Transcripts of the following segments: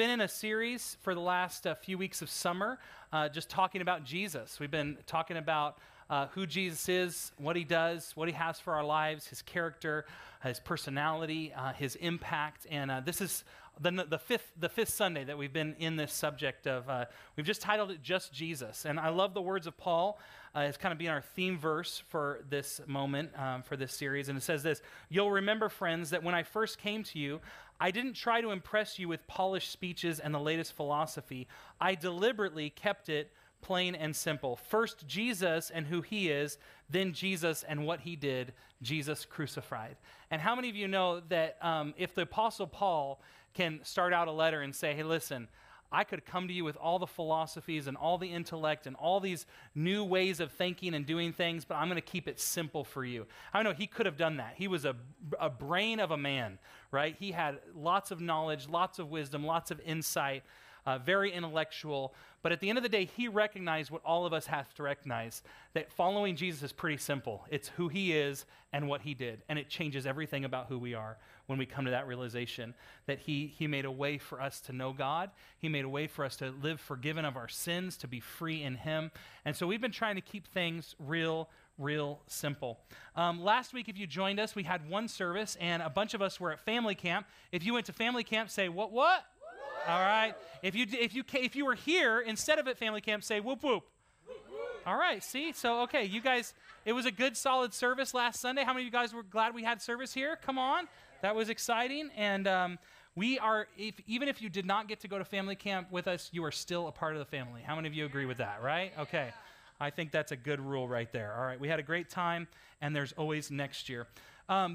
been in a series for the last few weeks of summer just talking about Jesus. We've been talking about who Jesus is, what he does, what he has for our lives, his character, his personality, his impact. And this is the fifth Sunday that we've been in this subject of, we've just titled it Just Jesus. And I love the words of Paul. It's kind of been our theme verse for this moment, for this series. And it says this: "You'll remember, friends, that when I first came to you, I didn't try to impress you with polished speeches and the latest philosophy. I deliberately kept it plain and simple. First Jesus and who he is, then Jesus and what he did, Jesus crucified." And how many of you know that if the Apostle Paul can start out a letter and say, "Hey, listen, I could come to you with all the philosophies and all the intellect and all these new ways of thinking and doing things, but I'm going to keep it simple for you." I know he could have done that. He was a brain of a man, right? He had lots of knowledge, lots of wisdom, lots of insight, very intellectual. But at the end of the day, he recognized what all of us have to recognize, that following Jesus is pretty simple. It's who he is and what he did. And it changes everything about who we are when we come to that realization that he made a way for us to know God. He made a way for us to live forgiven of our sins, to be free in him. And so we've been trying to keep things real simple. Last week, if you joined us, we had one service and a bunch of us were at family camp. If you went to family camp, say, what? All right. If you were here instead of at family camp, say whoop whoop. All right. See? So okay, you guys, it was a good solid service last Sunday. How many of you guys were glad we had service here? Come on, that was exciting. And we are. Even if you did not get to go to family camp with us, you are still a part of the family. How many of you agree with that? Right? Okay. I think that's a good rule right there. All right. We had a great time, and there's always next year.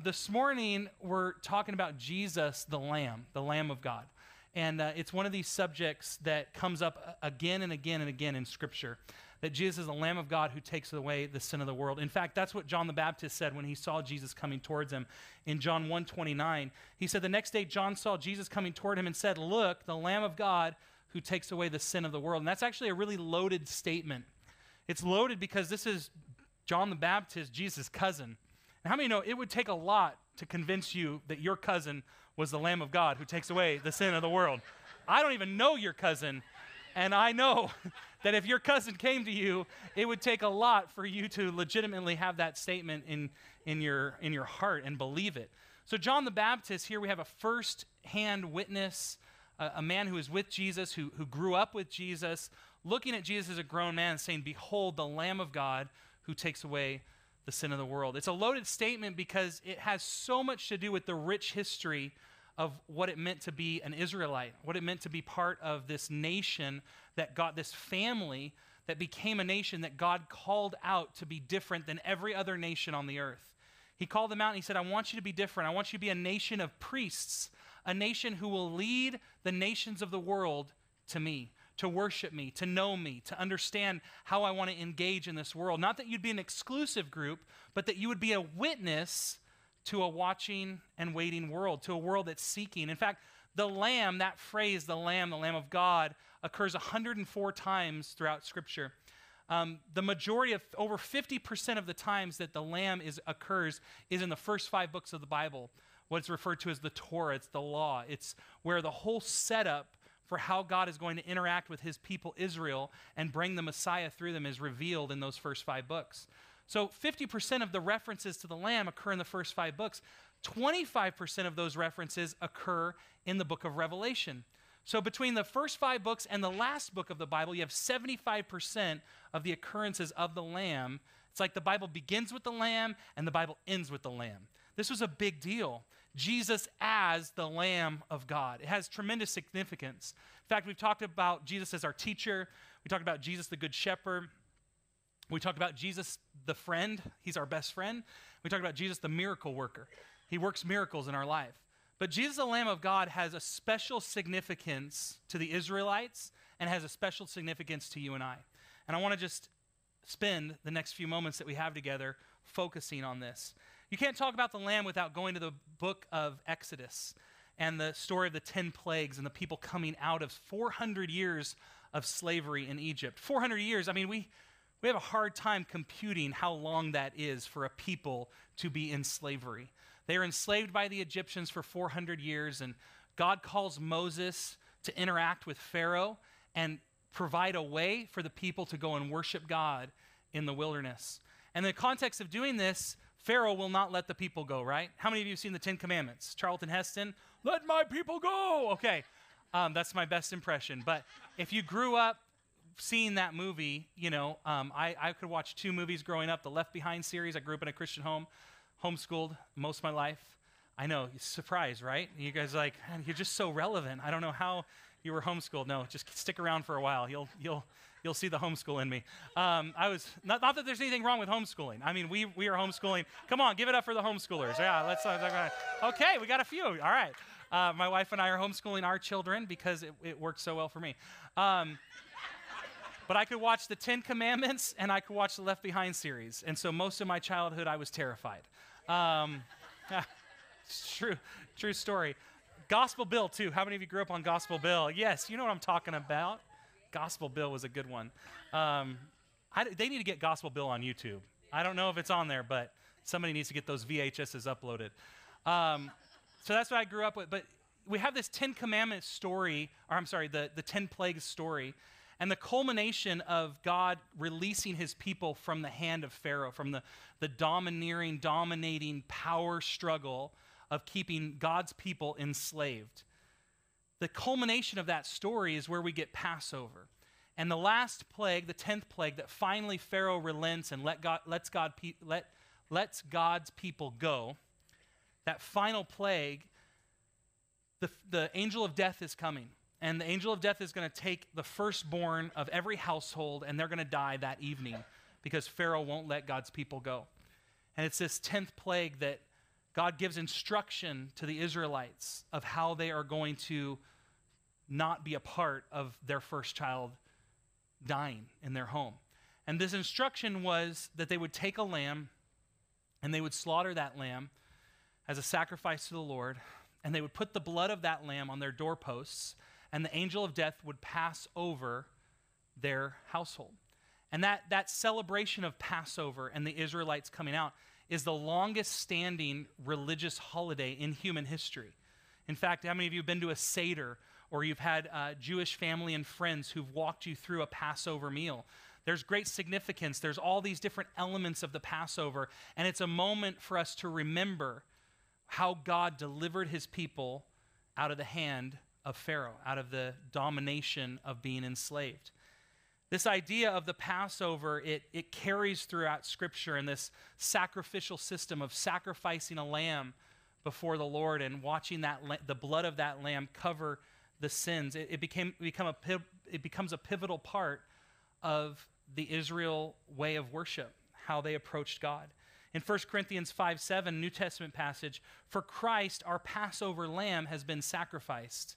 This morning we're talking about Jesus, the Lamb of God. And it's one of these subjects that comes up again and again and again in Scripture, that Jesus is the Lamb of God who takes away the sin of the world. In fact, that's what John the Baptist said when he saw Jesus coming towards him. In John 1:29, he said, "The next day John saw Jesus coming toward him and said, 'Look, the Lamb of God who takes away the sin of the world.'" And that's actually a really loaded statement. It's loaded because this is John the Baptist, Jesus' cousin. And how many know it would take a lot to convince you that your cousin was the Lamb of God who takes away the sin of the world? I don't even know your cousin, and I know that if your cousin came to you, it would take a lot for you to legitimately have that statement in your heart and believe it. So John the Baptist, here we have a first-hand witness, a man who is with Jesus, who grew up with Jesus, looking at Jesus as a grown man and saying, "Behold, the Lamb of God who takes away the sin of the world." It's a loaded statement because it has so much to do with the rich history of what it meant to be an Israelite, what it meant to be part of this nation that got this family that became a nation that God called out to be different than every other nation on the earth. He called them out and he said, "I want you to be different. I want you to be a nation of priests, a nation who will lead the nations of the world to me, to worship me, to know me, to understand how I want to engage in this world." Not that you'd be an exclusive group, but that you would be a witness to a watching and waiting world, to a world that's seeking. In fact, the Lamb, that phrase, the Lamb of God, occurs 104 times throughout Scripture. The majority of, over 50% of the times that the Lamb occurs is in the first 5 books of the Bible, what's referred to as the Torah. It's the law. It's where the whole setup for how God is going to interact with his people Israel and bring the Messiah through them is revealed in those first 5 books. So 50% of the references to the Lamb occur in the first 5 books. 25% of those references occur in the book of Revelation. So between the first 5 books and the last book of the Bible, you have 75% of the occurrences of the Lamb. It's like the Bible begins with the Lamb and the Bible ends with the Lamb. This was a big deal. Jesus as the Lamb of God. It has tremendous significance. In fact, we've talked about Jesus as our teacher. We talked about Jesus the Good Shepherd. We talked about Jesus the friend. He's our best friend. We talked about Jesus the miracle worker. He works miracles in our life. But Jesus the Lamb of God has a special significance to the Israelites and has a special significance to you and I. And I want to just spend the next few moments that we have together focusing on this. You can't talk about the Lamb without going to the book of Exodus and the story of the 10 plagues and the people coming out of 400 years of slavery in Egypt. 400 years, I mean, we have a hard time computing how long that is for a people to be in slavery. They are enslaved by the Egyptians for 400 years, and God calls Moses to interact with Pharaoh and provide a way for the people to go and worship God in the wilderness. And in the context of doing this, Pharaoh will not let the people go, right? How many of you have seen the Ten Commandments? Charlton Heston, let my people go. Okay, that's my best impression. But if you grew up seeing that movie, you know, I could watch two movies growing up, the Left Behind series. I grew up in a Christian home, homeschooled most of my life. I know, surprise, right? You guys are like, man, you're just so relevant. I don't know how you were homeschooled. No, just stick around for a while. You'll see the homeschool in me. I was not that there's anything wrong with homeschooling. I mean, we are homeschooling. Come on, give it up for the homeschoolers. Yeah, okay, we got a few. All right, my wife and I are homeschooling our children because it worked so well for me. But I could watch the Ten Commandments and I could watch the Left Behind series, and so most of my childhood I was terrified. True story. Gospel Bill, too. How many of you grew up on Gospel Bill? Yes, you know what I'm talking about. Gospel Bill was a good one. They need to get Gospel Bill on YouTube. I don't know if it's on there, but somebody needs to get those VHSs uploaded. So that's what I grew up with. But we have this Ten Commandments story, or I'm sorry, the Ten Plagues story, and the culmination of God releasing his people from the hand of Pharaoh, from the domineering, dominating power struggle of keeping God's people enslaved. The culmination of that story is where we get Passover. And the last plague, the 10th plague, that finally Pharaoh relents and lets God's people go, that final plague, the angel of death is coming. And the angel of death is going to take the firstborn of every household, and they're going to die that evening because Pharaoh won't let God's people go. And it's this 10th plague that God gives instruction to the Israelites of how they are going to not be a part of their first child dying in their home. And this instruction was that they would take a lamb and they would slaughter that lamb as a sacrifice to the Lord, and they would put the blood of that lamb on their doorposts, and the angel of death would pass over their household. And that celebration of Passover and the Israelites coming out is the longest-standing religious holiday in human history. In fact, how many of you have been to a Seder, or you've had Jewish family and friends who've walked you through a Passover meal? There's great significance. There's all these different elements of the Passover, and it's a moment for us to remember how God delivered his people out of the hand of Pharaoh, out of the domination of being enslaved. This idea of the Passover, it carries throughout Scripture in this sacrificial system of sacrificing a lamb before the Lord and watching the blood of that lamb cover the sins. It becomes a pivotal part of the Israel way of worship, how they approached God. In 1 Corinthians 5:7, New Testament passage, for Christ, our Passover lamb, has been sacrificed.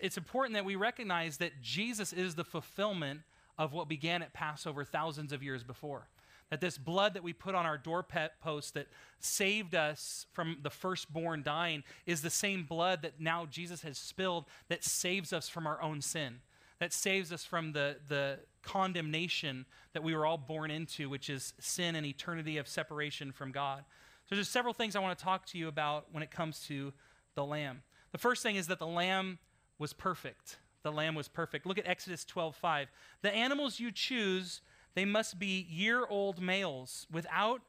It's important that we recognize that Jesus is the fulfillment of what began at Passover thousands of years before. That this blood that we put on our doorposts that saved us from the firstborn dying is the same blood that now Jesus has spilled that saves us from our own sin, that saves us from the condemnation that we were all born into, which is sin and eternity of separation from God. So there's several things I want to talk to you about when it comes to the lamb. The first thing is that the lamb was perfect. The lamb was perfect. Look at Exodus 12:5. The animals you choose, they must be year-old males without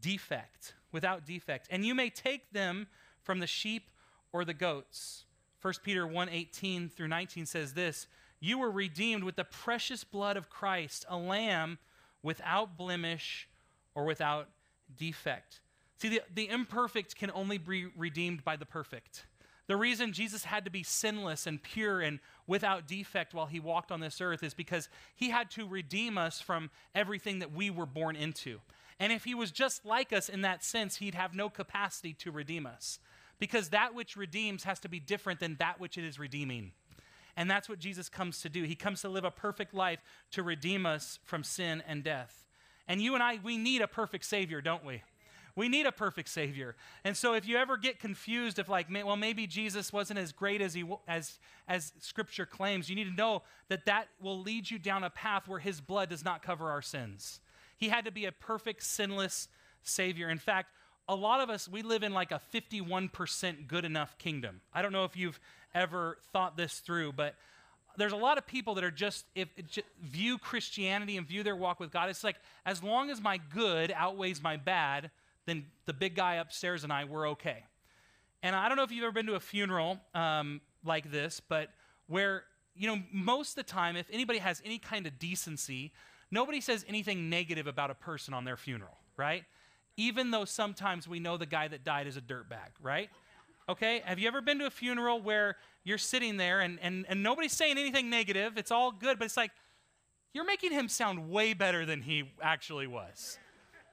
defect. And you may take them from the sheep or the goats. 1 Peter 1:18 through 19 says this, you were redeemed with the precious blood of Christ, a lamb without blemish or without defect. See, the imperfect can only be redeemed by the perfect. The reason Jesus had to be sinless and pure and without defect while he walked on this earth is because he had to redeem us from everything that we were born into. And if he was just like us in that sense, he'd have no capacity to redeem us, because that which redeems has to be different than that which it is redeeming. And that's what Jesus comes to do. He comes to live a perfect life to redeem us from sin and death. And you and I, we need a perfect Savior, don't we? We need a perfect Savior. And so if you ever get confused if like, well, maybe Jesus wasn't as great as Scripture claims, you need to know that will lead you down a path where his blood does not cover our sins. He had to be a perfect, sinless Savior. In fact, a lot of us, we live in like a 51% good enough kingdom. I don't know if you've ever thought this through, but there's a lot of people that are just view Christianity and view their walk with God. It's like, as long as my good outweighs my bad, then the big guy upstairs and I, we're okay. And I don't know if you've ever been to a funeral like this, but where, you know, most of the time, if anybody has any kind of decency, nobody says anything negative about a person on their funeral, right? Even though sometimes we know the guy that died is a dirtbag, right? Okay, have you ever been to a funeral where you're sitting there and nobody's saying anything negative, it's all good, but it's like, you're making him sound way better than he actually was.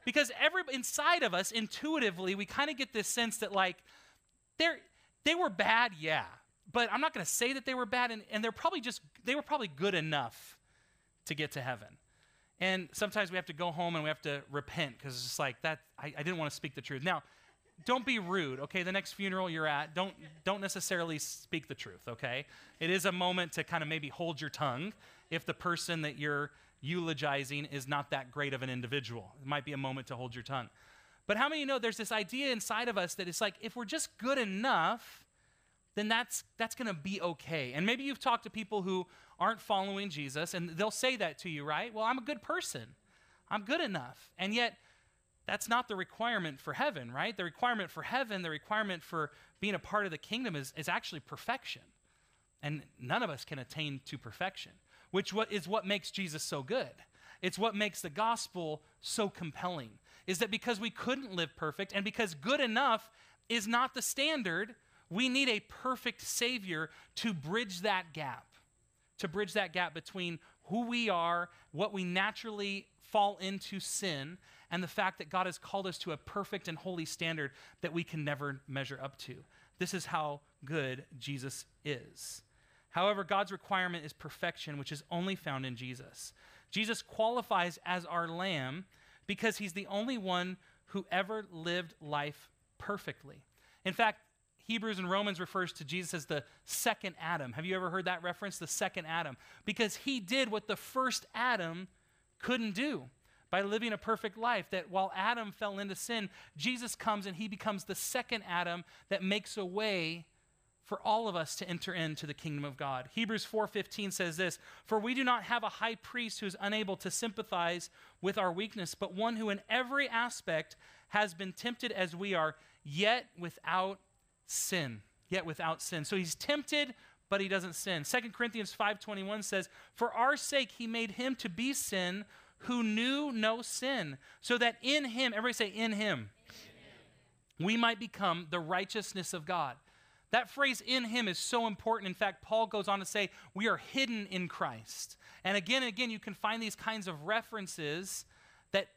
Because inside of us, intuitively, we kind of get this sense that like, they were bad, yeah, but I'm not gonna say that they were bad, and they were probably good enough to get to heaven. And sometimes we have to go home and we have to repent, because it's just like, I didn't want to speak the truth. Now, don't be rude, okay? The next funeral you're at, don't necessarily speak the truth, okay? It is a moment to kind of maybe hold your tongue if the person that you're eulogizing is not that great of an individual. It might be a moment to hold your tongue. But how many of you know there's this idea inside of us that it's like, if we're just good enough, then that's gonna be okay. And maybe you've talked to people who aren't following Jesus, and they'll say that to you, right? Well, I'm a good person. I'm good enough. And yet, that's not the requirement for heaven, right? The requirement for heaven, the requirement for being a part of the kingdom is actually perfection. And none of us can attain to perfection, which is what makes Jesus so good. It's what makes the gospel so compelling, is that because we couldn't live perfect, and because good enough is not the standard, we need a perfect Savior to bridge that gap between who we are, what we naturally fall into sin, and the fact that God has called us to a perfect and holy standard that we can never measure up to. This is how good Jesus is. However, God's requirement is perfection, which is only found in Jesus. Jesus qualifies as our Lamb because he's the only one who ever lived life perfectly. In fact, Hebrews and Romans refers to Jesus as the second Adam. Have you ever heard that reference? The second Adam. Because he did what the first Adam couldn't do by living a perfect life. That while Adam fell into sin, Jesus comes and he becomes the second Adam that makes a way for all of us to enter into the kingdom of God. Hebrews 4:15 says this, "For we do not have a high priest who is unable to sympathize with our weakness, but one who in every aspect has been tempted as we are, yet without sin, yet without sin." So he's tempted, but he doesn't sin. 2 Corinthians 5:21 says, "For our sake he made him to be sin who knew no sin, so that in him," everybody say in him, "in him," "we might become the righteousness of God." That phrase "in him" is so important. In fact, Paul goes on to say, we are hidden in Christ. And again, you can find these kinds of references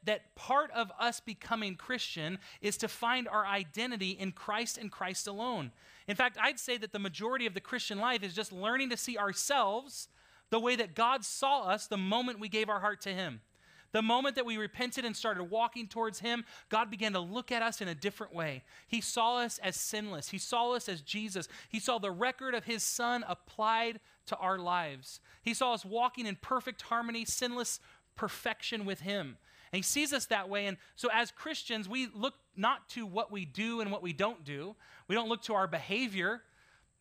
that part of us becoming Christian is to find our identity in Christ and Christ alone. In fact, I'd say that the majority of the Christian life is just learning to see ourselves the way that God saw us the moment we gave our heart to him. The moment that we repented and started walking towards him, God began to look at us in a different way. He saw us as sinless. He saw us as Jesus. He saw the record of his Son applied to our lives. He saw us walking in perfect harmony, sinless perfection with him. And he sees us that way. And so as Christians, we look not to what we do and what we don't do. We don't look to our behavior.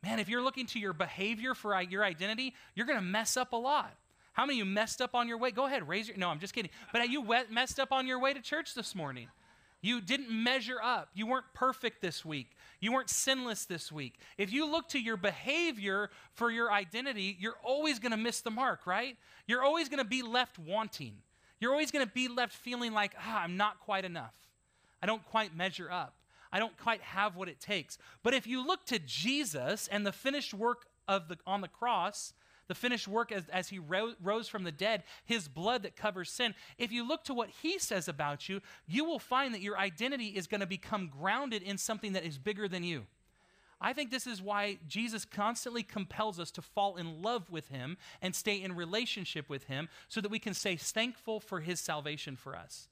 Man, if you're looking to your behavior for your identity, you're going to mess up a lot. How many of you messed up on your way? Go ahead, raise your... No, I'm just kidding. But you messed up on your way to church this morning. You didn't measure up. You weren't perfect this week. You weren't sinless this week. If you look to your behavior for your identity, you're always going to miss the mark, right? You're always going to be left wanting. You're always going to be left feeling like, I'm not quite enough. I don't quite measure up. I don't quite have what it takes. But if you look to Jesus and the finished work on the cross, the finished work as he rose from the dead, his blood that covers sin, if you look to what he says about you, you will find that your identity is going to become grounded in something that is bigger than you. I think this is why Jesus constantly compels us to fall in love with him and stay in relationship with him so that we can stay thankful for his salvation for us.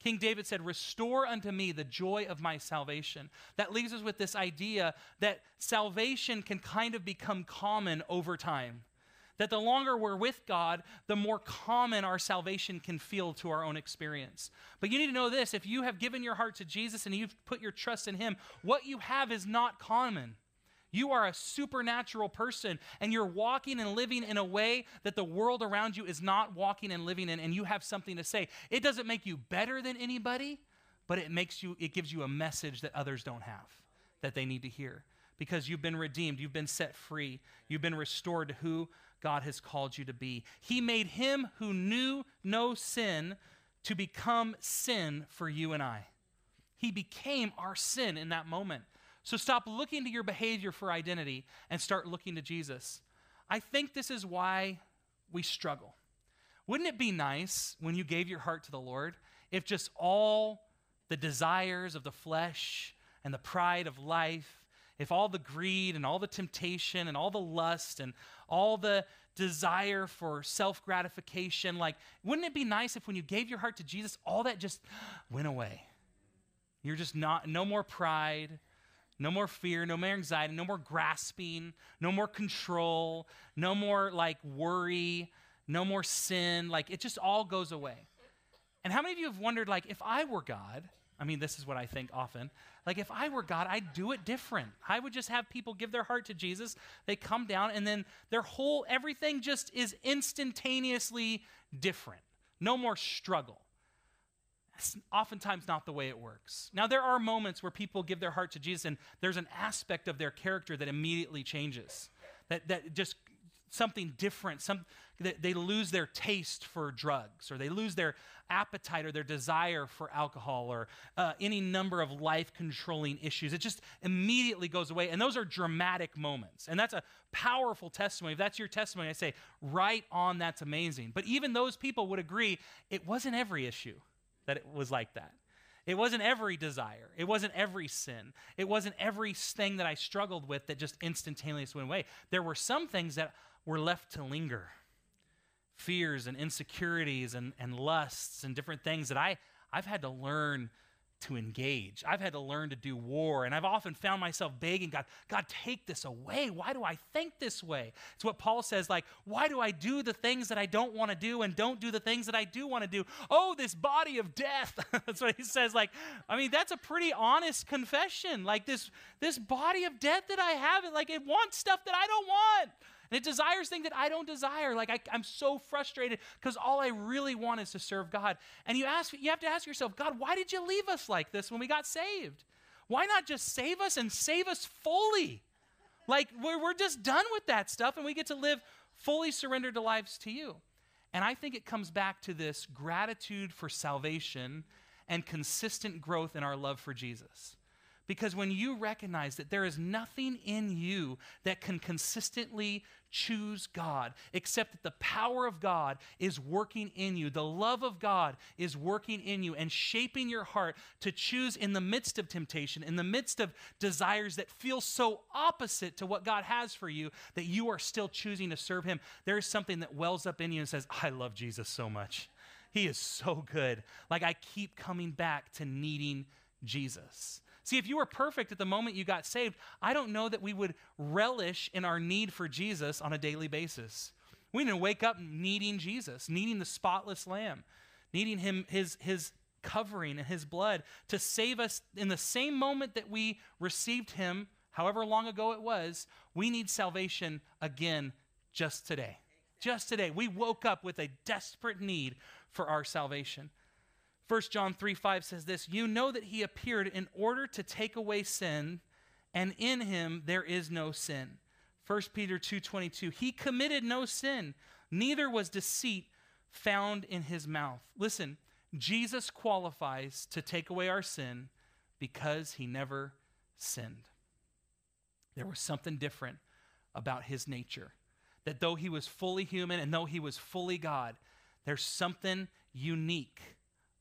King David said, "Restore unto me the joy of my salvation." That leaves us with this idea that salvation can kind of become common over time. That the longer we're with God, the more common our salvation can feel to our own experience. But you need to know this, if you have given your heart to Jesus and you've put your trust in him, what you have is not common. You are a supernatural person, and you're walking and living in a way that the world around you is not walking and living in, and you have something to say. It doesn't make you better than anybody, but it gives you a message that others don't have, that they need to hear, because you've been redeemed, you've been set free, you've been restored to who God has called you to be. He made him who knew no sin to become sin for you and I. He became our sin in that moment. So stop looking to your behavior for identity and start looking to Jesus. I think this is why we struggle. Wouldn't it be nice when you gave your heart to the Lord if just all the desires of the flesh and the pride of life, if all the greed and all the temptation and all the lust and all the desire for self-gratification, like, wouldn't it be nice if when you gave your heart to Jesus, all that just went away? You're just no more pride, no more fear, no more anxiety, no more grasping, no more control, no more like worry, no more sin. Like, it just all goes away. And how many of you have wondered, like, if I were God, I mean, this is what I think often. Like, if I were God, I'd do it different. I would just have people give their heart to Jesus. They come down, and then their whole, everything just is instantaneously different. No more struggle. That's oftentimes not the way it works. Now, there are moments where people give their heart to Jesus, and there's an aspect of their character that immediately changes, that just something different, they lose their taste for drugs, or they lose their appetite or their desire for alcohol, or any number of life-controlling issues. It just immediately goes away, and those are dramatic moments, and that's a powerful testimony. If that's your testimony, I say, right on, that's amazing. But even those people would agree it wasn't every issue that it was like that. It wasn't every desire. It wasn't every sin. It wasn't every thing that I struggled with that just instantaneously went away. There were some things that were left to linger. Fears and insecurities and lusts and different things that I've had to learn to engage. I've had to learn to do war, and I've often found myself begging God, God, take this away. Why do I think this way? It's what Paul says, like, why do I do the things that I don't want to do and don't do the things that I do want to do? Oh, this body of death. That's what he says. Like, I mean, that's a pretty honest confession. Like, this body of death that I have, it wants stuff that I don't want. And it desires things that I don't desire. Like, I'm so frustrated because all I really want is to serve God. And you have to ask yourself, God, why did you leave us like this when we got saved? Why not just save us and save us fully? Like, we're just done with that stuff, and we get to live fully surrendered lives to you. And I think it comes back to this gratitude for salvation and consistent growth in our love for Jesus. Because when you recognize that there is nothing in you that can consistently choose God, except that the power of God is working in you, the love of God is working in you and shaping your heart to choose in the midst of temptation, in the midst of desires that feel so opposite to what God has for you, that you are still choosing to serve him. There is something that wells up in you and says, I love Jesus so much. He is so good. Like, I keep coming back to needing Jesus. See, if you were perfect at the moment you got saved, I don't know that we would relish in our need for Jesus on a daily basis. We need to wake up needing Jesus, needing the spotless lamb, needing him, his covering and his blood to save us in the same moment that we received him, however long ago it was. We need salvation again just today. Just today. We woke up with a desperate need for our salvation. 1 John 3:5 says this, you know that he appeared in order to take away sin, and in him there is no sin. 1 Peter 2:22, he committed no sin, neither was deceit found in his mouth. Listen, Jesus qualifies to take away our sin because he never sinned. There was something different about his nature, that though he was fully human and though he was fully God, there's something unique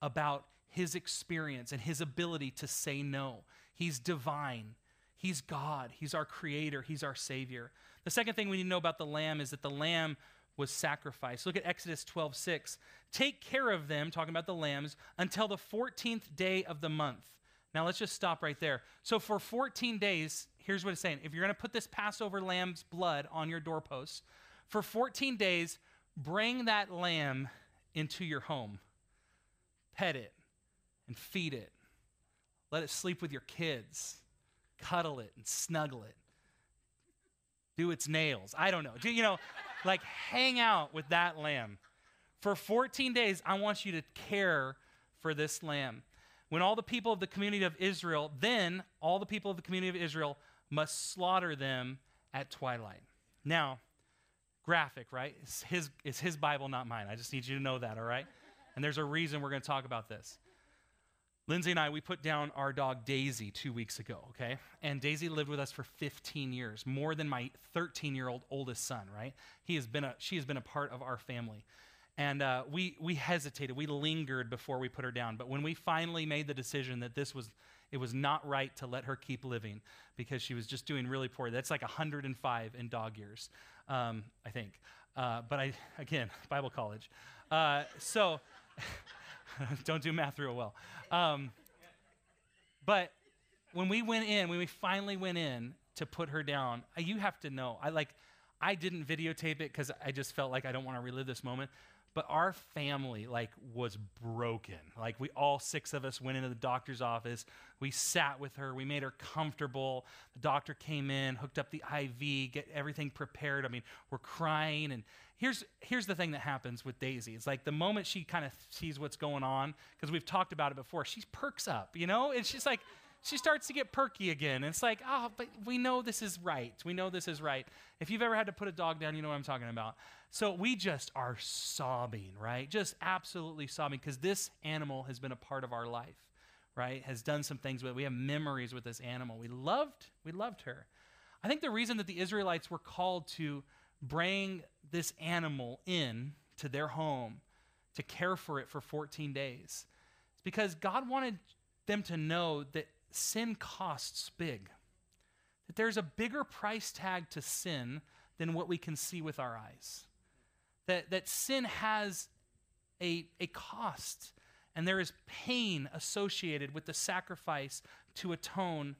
about his experience and his ability to say no. He's divine. He's God. He's our creator. He's our savior. The second thing we need to know about the lamb is that the lamb was sacrificed. Look at Exodus 12:6. Take care of them, talking about the lambs, until the 14th day of the month. Now let's just stop right there. So for 14 days, here's what it's saying. If you're going to put this Passover lamb's blood on your doorposts, for 14 days, bring that lamb into your home. Pet it and feed it. Let it sleep with your kids. Cuddle it and snuggle it. do its nails. I don't know. Do, you know, like hang out with that lamb. For 14 days, I want you to care for this lamb. When all the people of the community of Israel, then all the people of the community of Israel must slaughter them at twilight. Now, graphic, right? It's his Bible, not mine. I just need you to know that, all right? And there's a reason we're going to talk about this. Lindsay and I, we put down our dog Daisy 2 weeks ago, okay? And Daisy lived with us for 15 years, more than my 13-year-old oldest son, right? She has been a part of our family. And we hesitated, we lingered before we put her down. But when we finally made the decision that it was not right to let her keep living because she was just doing really poor. That's like 105 in dog years, I think. But Bible college. So don't do math real well. But when we finally went in to put her down, you have to know, I didn't videotape it because I just felt like I don't want to relive this moment. But our family, was broken. We all six of us went into the doctor's office. We sat with her. We made her comfortable. The doctor came in, hooked up the IV, get everything prepared. I mean, we're crying. And here's the thing that happens with Daisy. It's like the moment she kind of sees what's going on, because we've talked about it before, she perks up, you know? And she's like, she starts to get perky again. And it's like, oh, but we know this is right. We know this is right. If you've ever had to put a dog down, you know what I'm talking about. So we just are sobbing, right? Just absolutely sobbing because this animal has been a part of our life, right? Has done some things with it. We have memories with this animal. We loved her. I think the reason that the Israelites were called to bring this animal in to their home to care for it for 14 days is because God wanted them to know that sin costs big, that there's a bigger price tag to sin than what we can see with our eyes. That sin has a cost, and there is pain associated with the sacrifice to atone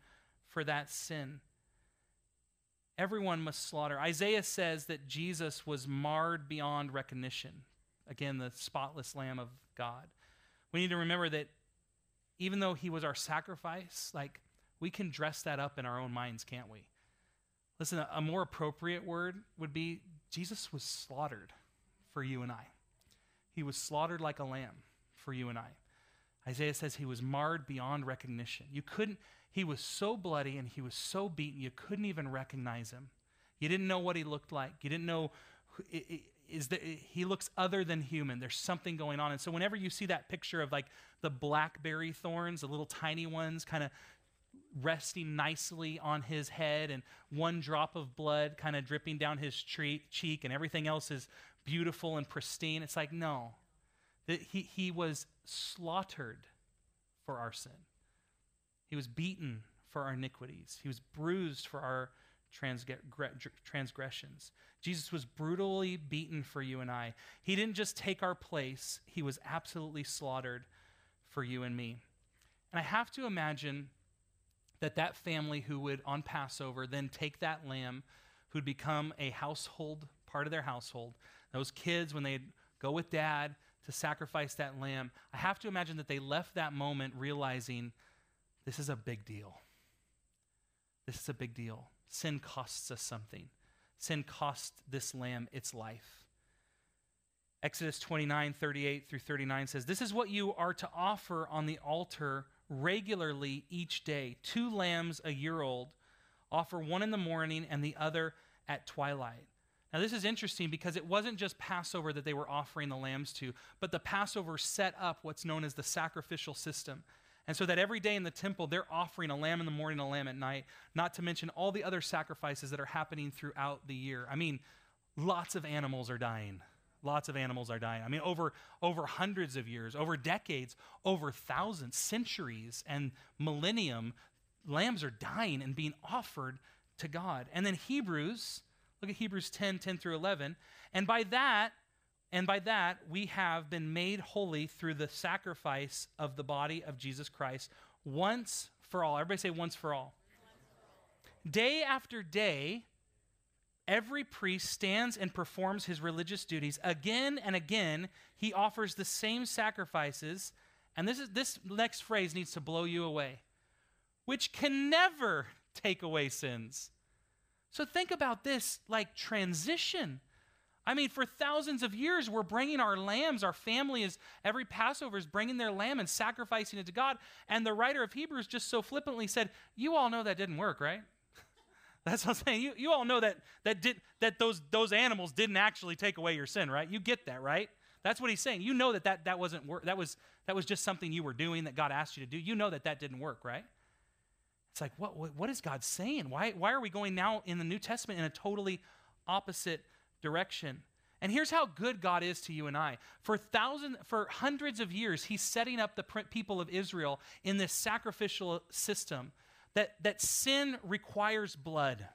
for that sin. Everyone must slaughter. Isaiah says that Jesus was marred beyond recognition. Again, the spotless Lamb of God. We need to remember that even though he was our sacrifice, we can dress that up in our own minds, can't we? Listen, a more appropriate word would be Jesus was slaughtered for you and I. He was slaughtered like a lamb for you and I. Isaiah says he was marred beyond recognition. He was so bloody and he was so beaten, you couldn't even recognize him. You didn't know what he looked like. You didn't know, he looks other than human. There's something going on. And so whenever you see that picture of the blackberry thorns, the little tiny ones kind of resting nicely on his head and one drop of blood kind of dripping down his cheek and everything else is beautiful and pristine. It's like, no, he was slaughtered for our sin. He was beaten for our iniquities. He was bruised for our transgressions. Jesus was brutally beaten for you and I. He didn't just take our place. He was absolutely slaughtered for you and me. And I have to imagine that family who would, on Passover, then take that lamb who'd become a household, part of their household. Those kids, when they'd go with dad to sacrifice that lamb, I have to imagine that they left that moment realizing this is a big deal. This is a big deal. Sin costs us something. Sin cost this lamb its life. Exodus 29:38-39 says, "This is what you are to offer on the altar regularly each day, 2 lambs a year old. Offer one in the morning and the other at twilight." Now this is interesting because it wasn't just Passover that they were offering the lambs to, but the Passover set up what's known as the sacrificial system. And so that every day in the temple, they're offering a lamb in the morning, a lamb at night, not to mention all the other sacrifices that are happening throughout the year. I mean, lots of animals are dying. Lots of animals are dying. I mean, over hundreds of years, over decades, over thousands, centuries, and millennium, lambs are dying and being offered to God. And then Hebrews, look at Hebrews 10:10-11. And by that, we have been made holy through the sacrifice of the body of Jesus Christ once for all. Everybody say once for all. Day after day, every priest stands and performs his religious duties. Again and again, he offers the same sacrifices. And this next phrase needs to blow you away. Which can never take away sins. So think about this like transition. I mean, for thousands of years, we're bringing our lambs. Our family is, every Passover is bringing their lamb and sacrificing it to God. And the writer of Hebrews just so flippantly said, you all know that didn't work, right? That's what I'm saying. You all know that those animals didn't actually take away your sin, right? You get that, right? That's what he's saying. You know that wasn't work. That was just something you were doing that God asked you to do. You know that didn't work, right? It's like, what is God saying? Why are we going now in the New Testament in a totally opposite direction? And here's how good God is to you and I. For hundreds of years, he's setting up the people of Israel in this sacrificial system that sin requires blood,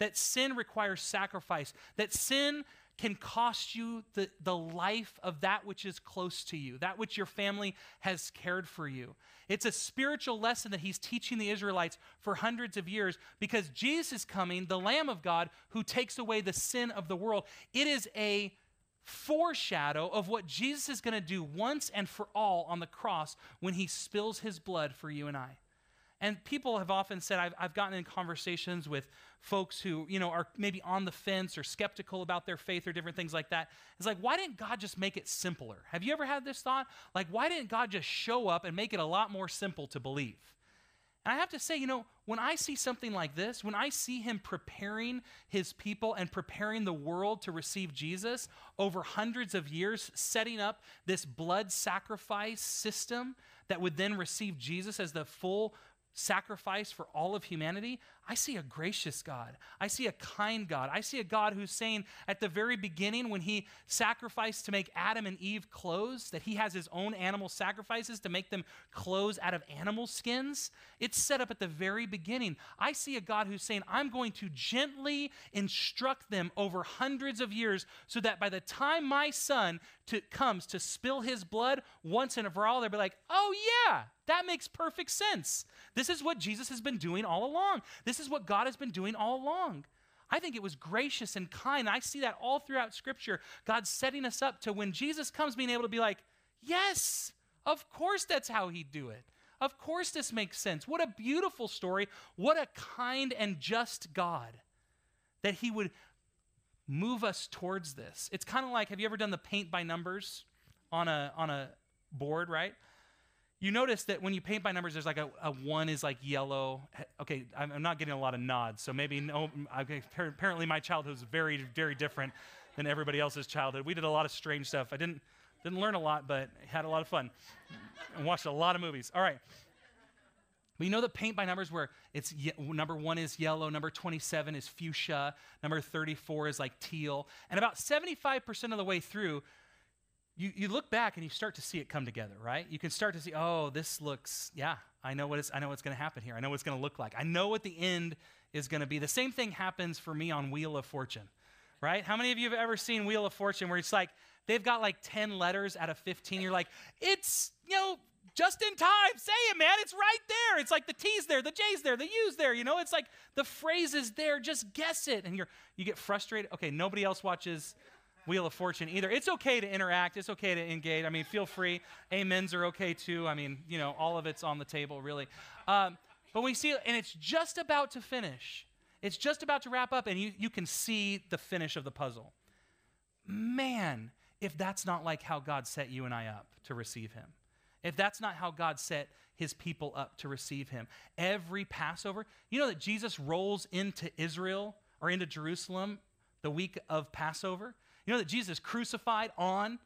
that sin requires sacrifice, that sin can cost you the life of that which is close to you, that which your family has cared for you. It's a spiritual lesson that he's teaching the Israelites for hundreds of years because Jesus is coming, the Lamb of God, who takes away the sin of the world. It is a foreshadow of what Jesus is going to do once and for all on the cross when he spills his blood for you and I. And people have often said, I've gotten in conversations with folks who, are maybe on the fence or skeptical about their faith or different things like that. It's like, why didn't God just make it simpler? Have you ever had this thought? Like, why didn't God just show up and make it a lot more simple to believe? And I have to say, when I see something like this, when I see him preparing his people and preparing the world to receive Jesus over hundreds of years, setting up this blood sacrifice system that would then receive Jesus as the full sacrifice for all of humanity, I see a gracious God. I see a kind God. I see a God who's saying at the very beginning when he sacrificed to make Adam and Eve clothes, that he has his own animal sacrifices to make them clothes out of animal skins. It's set up at the very beginning. I see a God who's saying, I'm going to gently instruct them over hundreds of years so that by the time my son comes to spill his blood once and for all, they'll be like, oh yeah, that makes perfect sense. This is what Jesus has been doing all along. This is what God has been doing all along. I think it was gracious and kind. I see that all throughout Scripture. God setting us up to when Jesus comes, being able to be like, yes, of course that's how he'd do it. Of course this makes sense. What a beautiful story. What a kind and just God that he would move us towards this. It's kind of like, have you ever done the paint by numbers on a board, right? You notice that when you paint by numbers, there's like a one is like yellow. Okay, I'm not getting a lot of nods, so maybe no. Okay, apparently my childhood was very, very different than everybody else's childhood. We did a lot of strange stuff. I didn't learn a lot, but had a lot of fun and watched a lot of movies. All right. But the paint by numbers where it's number one is yellow, number 27 is fuchsia, number 34 is like teal. And about 75% of the way through, you look back and you start to see it come together, right? You can start to see, oh, this looks, yeah, I know what's going to happen here. I know what's going to look like. I know what the end is going to be. The same thing happens for me on Wheel of Fortune, right? How many of you have ever seen Wheel of Fortune where it's like, they've got like 10 letters out of 15. You're like, it's, just in time. Say it, man. It's right there. It's like the T's there, the J's there, the U's there. It's like the phrase is there. Just guess it. And you get frustrated. Okay, nobody else watches Wheel of Fortune either. It's okay to interact. It's okay to engage. I mean, feel free. Amens are okay too. I mean, all of it's on the table really. But we see, and it's just about to finish. It's just about to wrap up and you can see the finish of the puzzle. Man, if that's not like how God set you and I up to receive him. If that's not how God set his people up to receive him. Every Passover, that Jesus rolls into Israel or into Jerusalem the week of Passover? That Jesus crucified on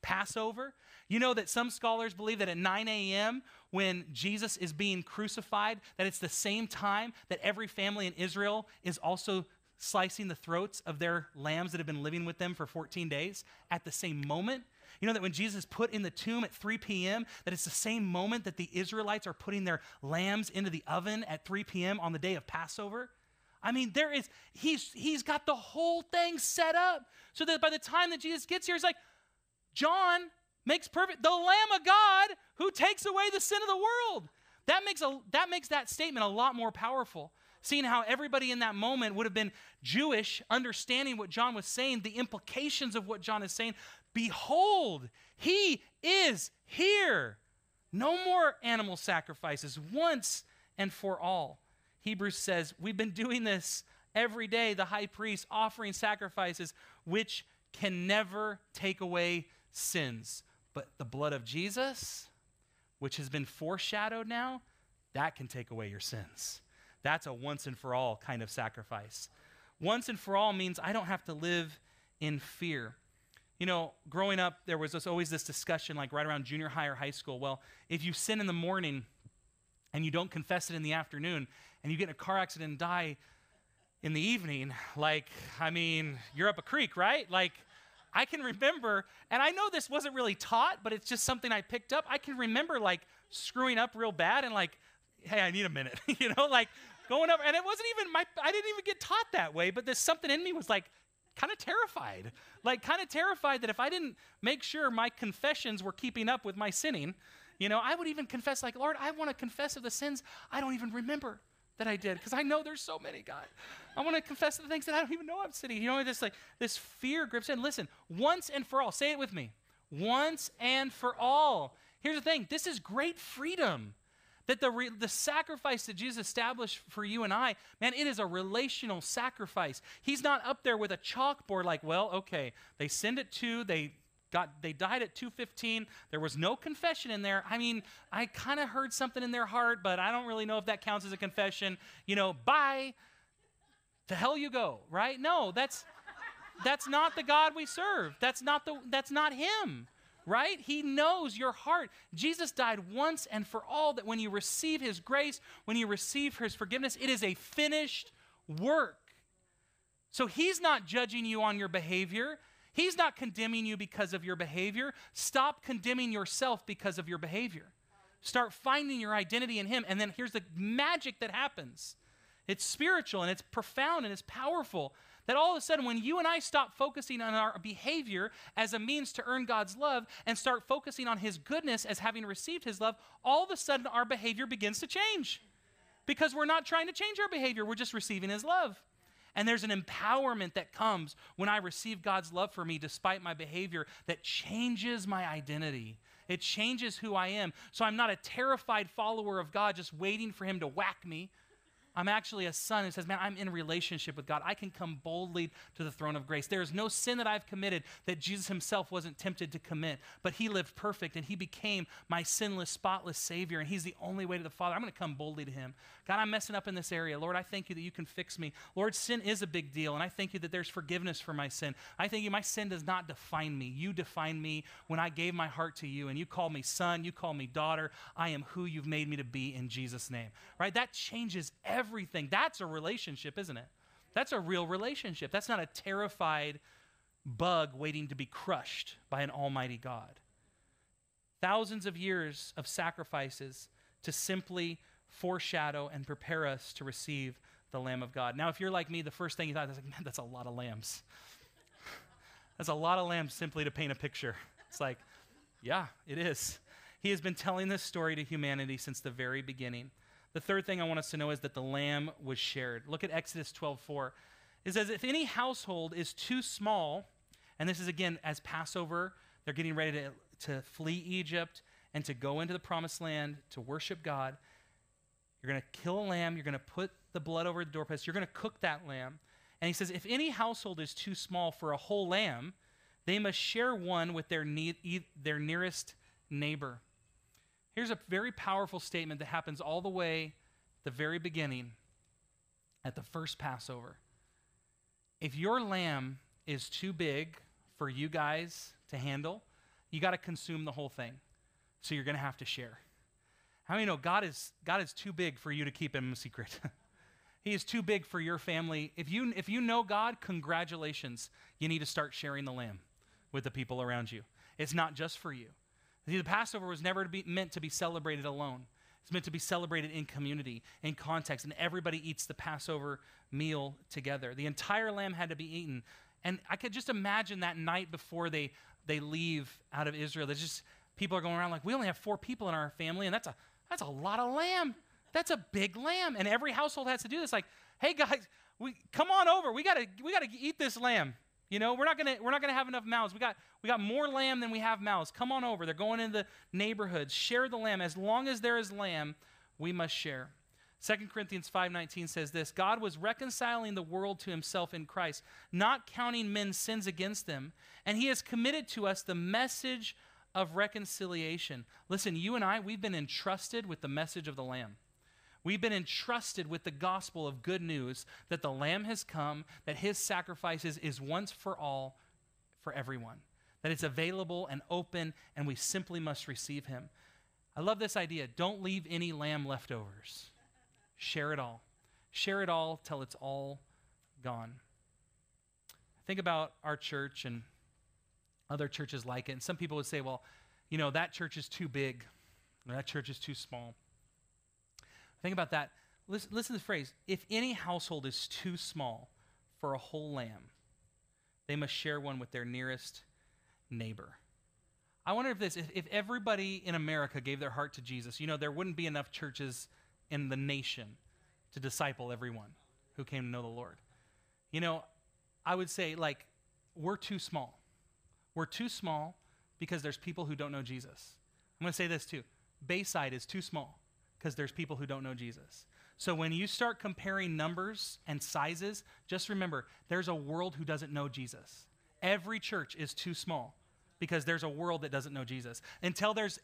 Passover? That some scholars believe that at 9 a.m. when Jesus is being crucified, that it's the same time that every family in Israel is also slicing the throats of their lambs that have been living with them for 14 days at the same moment? That when Jesus put in the tomb at 3 p.m., that it's the same moment that the Israelites are putting their lambs into the oven at 3 p.m. on the day of Passover? I mean, he's got the whole thing set up so that by the time that Jesus gets here, he's like, John makes perfect, the Lamb of God who takes away the sin of the world. That makes that statement a lot more powerful, seeing how everybody in that moment would have been Jewish, understanding what John was saying, the implications of what John is saying. Behold, he is here. No more animal sacrifices once and for all. Hebrews says, we've been doing this every day the high priest offering sacrifices which can never take away sins. But the blood of Jesus, which has been foreshadowed now, that can take away your sins. That's a once and for all kind of sacrifice. Once and for all means I don't have to live in fear. You know, growing up, there was always this discussion like right around junior high or high school. Well, if you sin in the morning and you don't confess it in the afternoon and you get in a car accident and die in the evening, like, I mean, you're up a creek, right? Like, I can remember, and I know this wasn't really taught, but it's just something I picked up. I can remember like screwing up real bad and like, hey, I need a minute, you know, like going over. And it wasn't even I didn't even get taught that way, but there's something in me was like kind of terrified, that if I didn't make sure my confessions were keeping up with my sinning, you know, I would even confess like, Lord, I want to confess of the sins I don't even remember that I did, because I know there's so many, God. I want to confess the things that I don't even know I'm sinning. You know, this fear grips in. Listen, once and for all, say it with me, once and for all. Here's the thing, this is great freedom. That the sacrifice that Jesus established for you and I, man, it is a relational sacrifice. He's not up there with a chalkboard like, well, okay, they sinned at 2, they died at 2:15, there was no confession in there. I mean, I kind of heard something in their heart, but I don't really know if that counts as a confession. You know, bye, to hell you go, right? No, that's not the God we serve. That's not him. Right? He knows your heart. Jesus died once and for all, that when you receive his grace, when you receive his forgiveness, it is a finished work. So he's not judging you on your behavior. He's not condemning you because of your behavior. Stop condemning yourself because of your behavior. Start finding your identity in him. And then here's the magic that happens. It's spiritual and it's profound and it's powerful. That all of a sudden, when you and I stop focusing on our behavior as a means to earn God's love and start focusing on his goodness as having received his love, all of a sudden our behavior begins to change, because we're not trying to change our behavior. We're just receiving his love. And there's an empowerment that comes when I receive God's love for me despite my behavior that changes my identity. It changes who I am. So I'm not a terrified follower of God just waiting for him to whack me. I'm actually a son who says, man, I'm in relationship with God. I can come boldly to the throne of grace. There is no sin that I've committed that Jesus himself wasn't tempted to commit, but he lived perfect and he became my sinless, spotless Savior, and he's the only way to the Father. I'm going to come boldly to him. God, I'm messing up in this area. Lord, I thank you that you can fix me. Lord, sin is a big deal, and I thank you that there's forgiveness for my sin. I thank you my sin does not define me. You define me when I gave my heart to you, and you call me son, you call me daughter. I am who you've made me to be in Jesus' name, right? That changes everything. That's a relationship, isn't it? That's a real relationship. That's not a terrified bug waiting to be crushed by an almighty God. Thousands of years of sacrifices to simply foreshadow and prepare us to receive the Lamb of God. Now, if you're like me, the first thing you thought is, like, man, that's a lot of lambs. That's a lot of lambs simply to paint a picture. It's like, yeah, it is. He has been telling this story to humanity since the very beginning. The third thing I want us to know is that the lamb was shared. Look at Exodus 12:4. It says, if any household is too small, and this is again as Passover, they're getting ready to flee Egypt and to go into the promised land to worship God. You're going to kill a lamb. You're going to put the blood over the doorpost. You're going to cook that lamb. And he says, if any household is too small for a whole lamb, they must share one with their nearest neighbor. Here's a very powerful statement that happens all the way at the very beginning at the first Passover. If your lamb is too big for you guys to handle, you got to consume the whole thing. So you're going to have to share. How many know God is too big for you to keep him a secret? He is too big for your family. If you know God, congratulations. You need to start sharing the lamb with the people around you. It's not just for you. The Passover was never meant to be celebrated alone. It's meant to be celebrated in community, in context, and everybody eats the Passover meal together. The entire lamb had to be eaten. And I could just imagine that night before they leave out of Israel. There's just people are going around like, we only have 4 people in our family, and that's a lot of lamb. That's a big lamb. And every household has to do this. Like, hey guys, come on over. We gotta eat this lamb. You know, we're not gonna have enough mouths. We got more lamb than we have mouths. Come on over. They're going into the neighborhoods. Share the lamb. As long as there is lamb, we must share. 2 Corinthians 5:19 says this, God was reconciling the world to himself in Christ, not counting men's sins against them, and he has committed to us the message of reconciliation. Listen, you and I, we've been entrusted with the message of the Lamb. We've been entrusted with the gospel of good news that the Lamb has come, that his sacrifice is once for all, for everyone, that it's available and open, and we simply must receive him. I love this idea. Don't leave any lamb leftovers. Share it all. Share it all till it's all gone. Think about our church and other churches like it. And some people would say, well, you know, that church is too big, or that church is too small. Think about that. Listen to the phrase, if any household is too small for a whole lamb, they must share one with their nearest neighbor. I wonder if if everybody in America gave their heart to Jesus, you know, there wouldn't be enough churches in the nation to disciple everyone who came to know the Lord. You know, I would say, like, we're too small. We're too small because there's people who don't know Jesus. I'm going to say this too. Bayside is too small because there's people who don't know Jesus. So when you start comparing numbers and sizes, just remember, there's a world who doesn't know Jesus. Every church is too small because there's a world that doesn't know Jesus. Until there's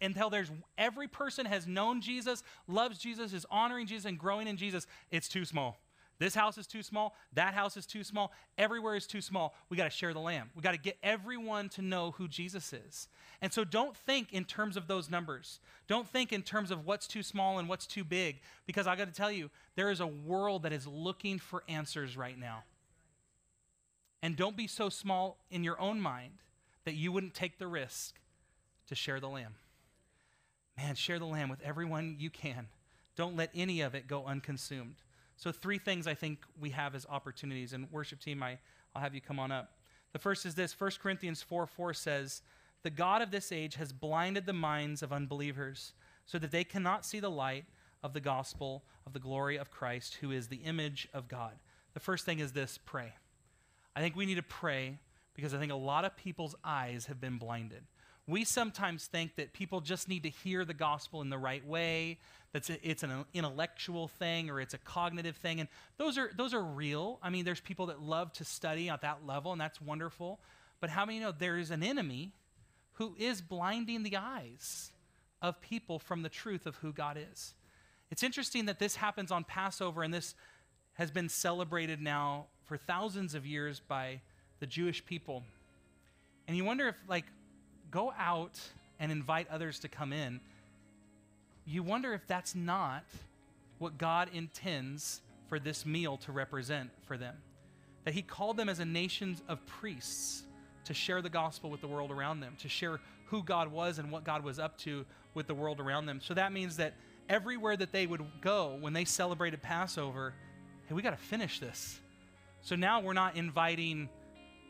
every person has known Jesus, loves Jesus, is honoring Jesus, and growing in Jesus, it's too small. This house is too small, that house is too small, everywhere is too small. We gotta share the lamb. We gotta get everyone to know who Jesus is. And so don't think in terms of those numbers. Don't think in terms of what's too small and what's too big, because I gotta tell you, there is a world that is looking for answers right now. And don't be so small in your own mind that you wouldn't take the risk to share the lamb. Man, share the lamb with everyone you can. Don't let any of it go unconsumed. So 3 things I think we have as opportunities. And worship team, I'll have you come on up. The first is this, 1 Corinthians 4:4 says, the God of this age has blinded the minds of unbelievers so that they cannot see the light of the gospel of the glory of Christ, who is the image of God. The first thing is this, pray. I think we need to pray because I think a lot of people's eyes have been blinded. We sometimes think that people just need to hear the gospel in the right way, that it's an intellectual thing or it's a cognitive thing, and those are real. I mean, there's people that love to study at that level, and that's wonderful, but how many know there is an enemy who is blinding the eyes of people from the truth of who God is? It's interesting that this happens on Passover, and this has been celebrated now for thousands of years by the Jewish people, and you wonder if, like, go out and invite others to come in. You wonder if that's not what God intends for this meal to represent for them. That he called them as a nation of priests to share the gospel with the world around them, to share who God was and what God was up to with the world around them. So that means that everywhere that they would go when they celebrated Passover, hey, we got to finish this. So now we're not inviting,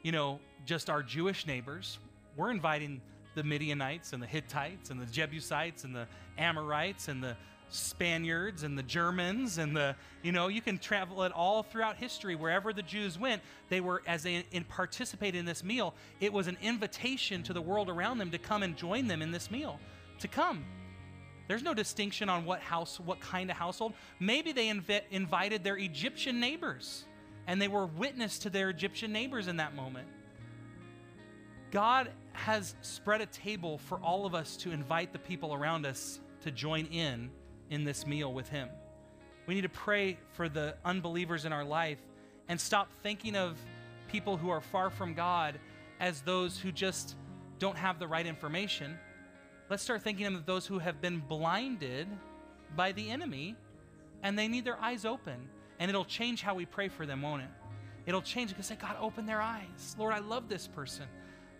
you know, just our Jewish neighbors. We're inviting the Midianites and the Hittites and the Jebusites and the Amorites and the Spaniards and the Germans and the, you know, you can travel it all throughout history. Wherever the Jews went, they were, as they participated in this meal, it was an invitation to the world around them to come and join them in this meal, to come. There's no distinction on what kind of household. Maybe they invited their Egyptian neighbors and they were witness to their Egyptian neighbors in that moment. God has spread a table for all of us to invite the people around us to join in this meal with him. We need to pray for the unbelievers in our life and stop thinking of people who are far from God as those who just don't have the right information. Let's start thinking of those who have been blinded by the enemy and they need their eyes open, and it'll change how we pray for them, won't it? It'll change because they, God, open their eyes. Lord, I love this person.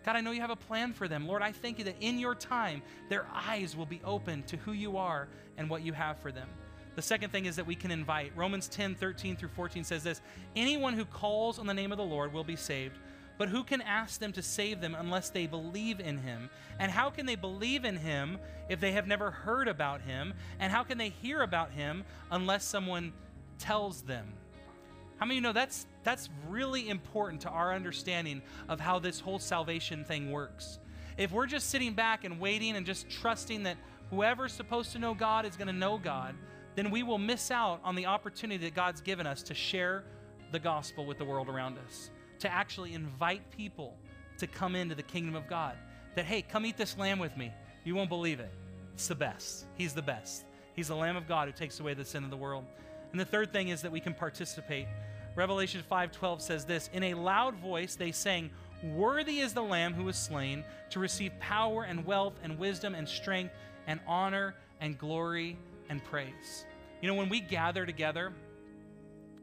God, I know you have a plan for them. Lord, I thank you that in your time, their eyes will be open to who you are and what you have for them. The second thing is that we can invite. Romans 10:13-14 says this, anyone who calls on the name of the Lord will be saved, but who can ask them to save them unless they believe in him? And how can they believe in him if they have never heard about him? And how can they hear about him unless someone tells them? How many of you know that's really important to our understanding of how this whole salvation thing works? If we're just sitting back and waiting and just trusting that whoever's supposed to know God is going to know God, then we will miss out on the opportunity that God's given us to share the gospel with the world around us, to actually invite people to come into the kingdom of God. That, hey, come eat this lamb with me. You won't believe it. It's the best. He's the best. He's the Lamb of God who takes away the sin of the world. And the third thing is that we can participate. Revelation 5:12 says this, "In a loud voice they sang, 'Worthy is the Lamb who was slain to receive power and wealth and wisdom and strength and honor and glory and praise.'" You know, when we gather together,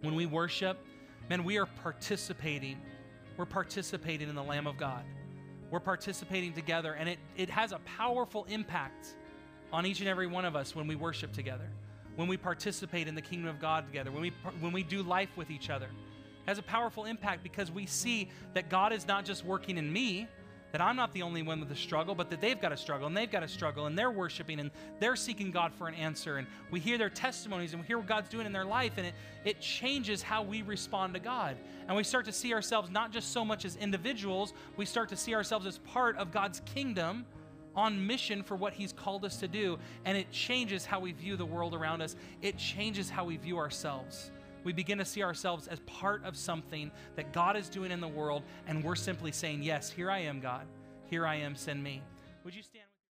when we worship, man, we are participating. We're participating in the Lamb of God. We're participating together, and it has a powerful impact on each and every one of us when we worship together, when we participate in the kingdom of God together, when we do life with each other. It has a powerful impact because we see that God is not just working in me, that I'm not the only one with a struggle, but that they've got a struggle, and they've got a struggle, and they're worshiping, and they're seeking God for an answer, and we hear their testimonies, and we hear what God's doing in their life, and it changes how we respond to God. And we start to see ourselves not just so much as individuals, we start to see ourselves as part of God's kingdom on mission for what He's called us to do, and it changes how we view the world around us. It changes how we view ourselves. We begin to see ourselves as part of something that God is doing in the world, and we're simply saying, yes, here I am, God. Here I am, send me. Would you stand?